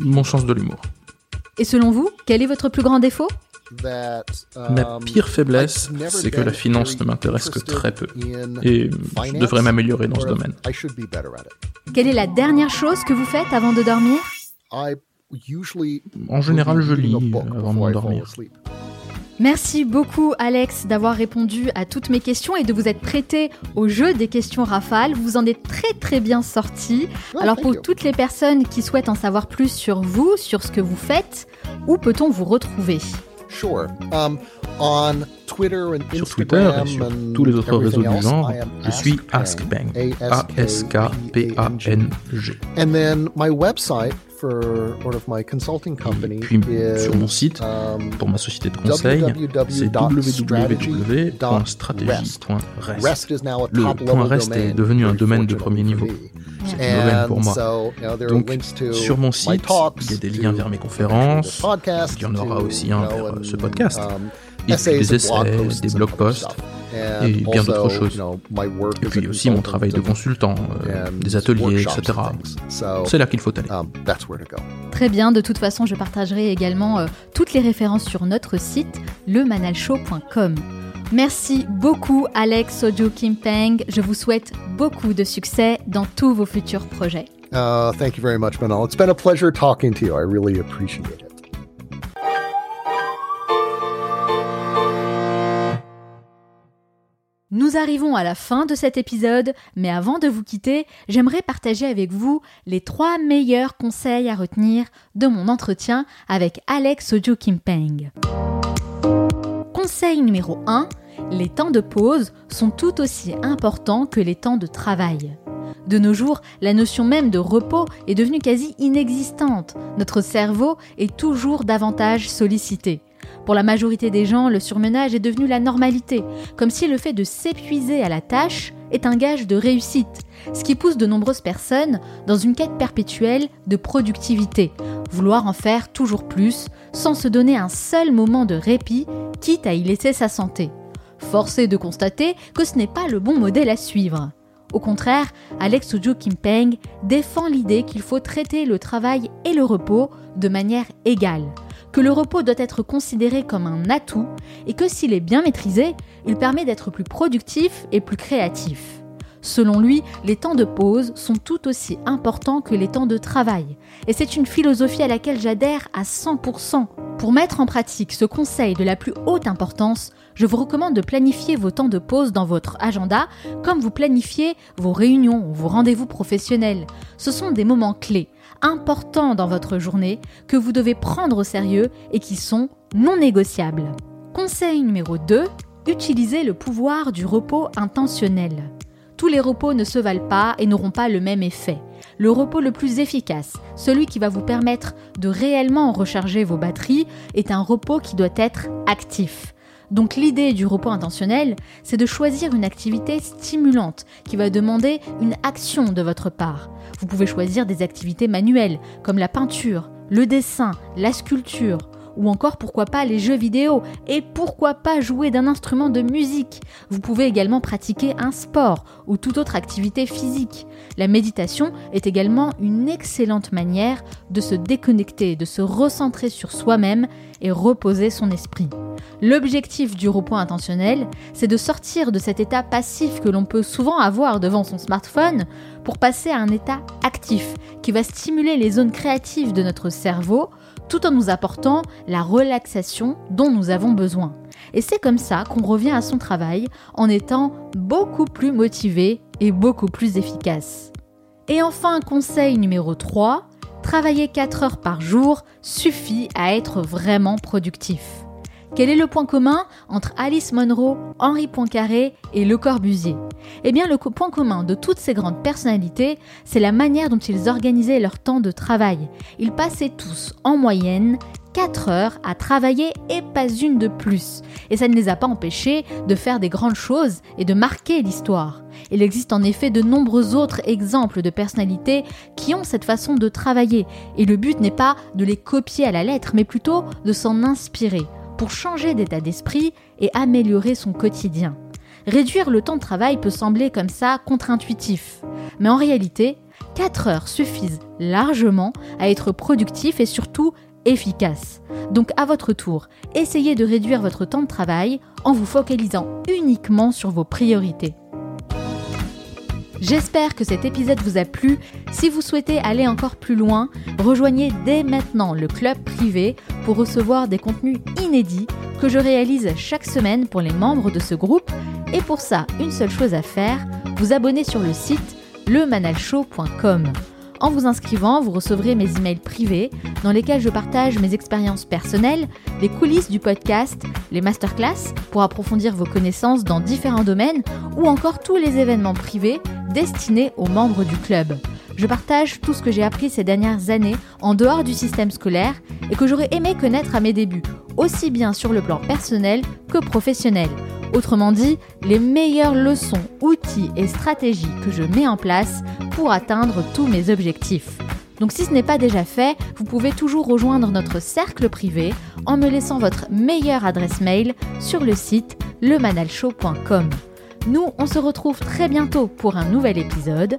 mon sens de l'humour. Et selon vous, quel est votre plus grand défaut ? Ma pire faiblesse, c'est que la finance ne m'intéresse que très peu. Et je devrais m'améliorer dans ce domaine. Quelle est la dernière chose que vous faites avant de dormir ? En général, je lis avant de m'endormir. Merci beaucoup Alex d'avoir répondu à toutes mes questions et de vous être prêté au jeu des questions rafales. Vous en êtes très très bien sorti. Alors pour toutes les personnes qui souhaitent en savoir plus sur vous, sur ce que vous faites, où peut-on vous retrouver ? Sur Twitter et sur tous les autres réseaux du genre, je suis AskPang, A S K P A N G. Et puis sur mon site, pour ma société de conseil, c'est w w w point stratégie point rest. Le point rest est devenu un domaine de premier niveau. C'est un domaine pour moi. Donc sur mon site, il y a des liens vers mes conférences, il y en aura aussi un vers ce podcast. Et puis des essais, des blog posts et bien d'autres choses. Et puis aussi mon travail de consultant, euh, des ateliers, et cetera. C'est là qu'il faut aller. Très bien, de toute façon, je partagerai également euh, toutes les références sur notre site, lemanalshow point com. Merci beaucoup Alex Soojung-Kim Pang. Je vous souhaite beaucoup de succès dans tous vos futurs projets. Uh, thank you very much, Manal. It's been a pleasure talking to you. I really appreciate it. Nous arrivons à la fin de cet épisode, mais avant de vous quitter, j'aimerais partager avec vous les trois meilleurs conseils à retenir de mon entretien avec Alex Soojung-Kim Pang. Conseil numéro un, les temps de pause sont tout aussi importants que les temps de travail. De nos jours, la notion même de repos est devenue quasi inexistante. Notre cerveau est toujours davantage sollicité. Pour la majorité des gens, le surmenage est devenu la normalité, comme si le fait de s'épuiser à la tâche est un gage de réussite, ce qui pousse de nombreuses personnes dans une quête perpétuelle de productivité, vouloir en faire toujours plus, sans se donner un seul moment de répit, quitte à y laisser sa santé. Force est de constater que ce n'est pas le bon modèle à suivre. Au contraire, Alex Soojung-Kim Pang défend l'idée qu'il faut traiter le travail et le repos de manière égale, que le repos doit être considéré comme un atout et que s'il est bien maîtrisé, il permet d'être plus productif et plus créatif. Selon lui, les temps de pause sont tout aussi importants que les temps de travail. Et c'est une philosophie à laquelle j'adhère à cent pour cent. Pour mettre en pratique ce conseil de la plus haute importance, je vous recommande de planifier vos temps de pause dans votre agenda comme vous planifiez vos réunions ou vos rendez-vous professionnels. Ce sont des moments clés, importants dans votre journée que vous devez prendre au sérieux et qui sont non négociables. Conseil numéro deux, utilisez le pouvoir du repos intentionnel. Tous les repos ne se valent pas et n'auront pas le même effet. Le repos le plus efficace, celui qui va vous permettre de réellement recharger vos batteries, est un repos qui doit être actif. Donc l'idée du repos intentionnel, c'est de choisir une activité stimulante qui va demander une action de votre part. Vous pouvez choisir des activités manuelles comme la peinture, le dessin, la sculpture, ou encore pourquoi pas les jeux vidéo et pourquoi pas jouer d'un instrument de musique. Vous pouvez également pratiquer un sport ou toute autre activité physique. La méditation est également une excellente manière de se déconnecter, de se recentrer sur soi-même et reposer son esprit. L'objectif du repos intentionnel, c'est de sortir de cet état passif que l'on peut souvent avoir devant son smartphone pour passer à un état actif qui va stimuler les zones créatives de notre cerveau tout en nous apportant la relaxation dont nous avons besoin. Et c'est comme ça qu'on revient à son travail en étant beaucoup plus motivé et beaucoup plus efficace. Et enfin, conseil numéro trois, travailler quatre heures par jour suffit à être vraiment productif. Quel est le point commun entre Alice Munro, Henri Poincaré et Le Corbusier ? Eh bien, le point commun de toutes ces grandes personnalités, c'est la manière dont ils organisaient leur temps de travail. Ils passaient tous, en moyenne, quatre heures à travailler et pas une de plus. Et ça ne les a pas empêchés de faire des grandes choses et de marquer l'histoire. Il existe en effet de nombreux autres exemples de personnalités qui ont cette façon de travailler. Et le but n'est pas de les copier à la lettre, mais plutôt de s'en inspirer pour changer d'état d'esprit et améliorer son quotidien. Réduire le temps de travail peut sembler comme ça contre-intuitif, mais en réalité, quatre heures suffisent largement à être productif et surtout efficace. Donc à votre tour, essayez de réduire votre temps de travail en vous focalisant uniquement sur vos priorités. J'espère que cet épisode vous a plu. Si vous souhaitez aller encore plus loin, rejoignez dès maintenant le club privé pour recevoir des contenus inédits que je réalise chaque semaine pour les membres de ce groupe. Et pour ça, une seule chose à faire, vous abonner sur le site le manal show point com. En vous inscrivant, vous recevrez mes emails privés dans lesquels je partage mes expériences personnelles, les coulisses du podcast, les masterclass pour approfondir vos connaissances dans différents domaines ou encore tous les événements privés destinés aux membres du club. Je partage tout ce que j'ai appris ces dernières années en dehors du système scolaire et que j'aurais aimé connaître à mes débuts, aussi bien sur le plan personnel que professionnel. Autrement dit, les meilleures leçons, outils et stratégies que je mets en place pour atteindre tous mes objectifs. Donc si ce n'est pas déjà fait, vous pouvez toujours rejoindre notre cercle privé en me laissant votre meilleure adresse mail sur le site le manal show point com. Nous, on se retrouve très bientôt pour un nouvel épisode.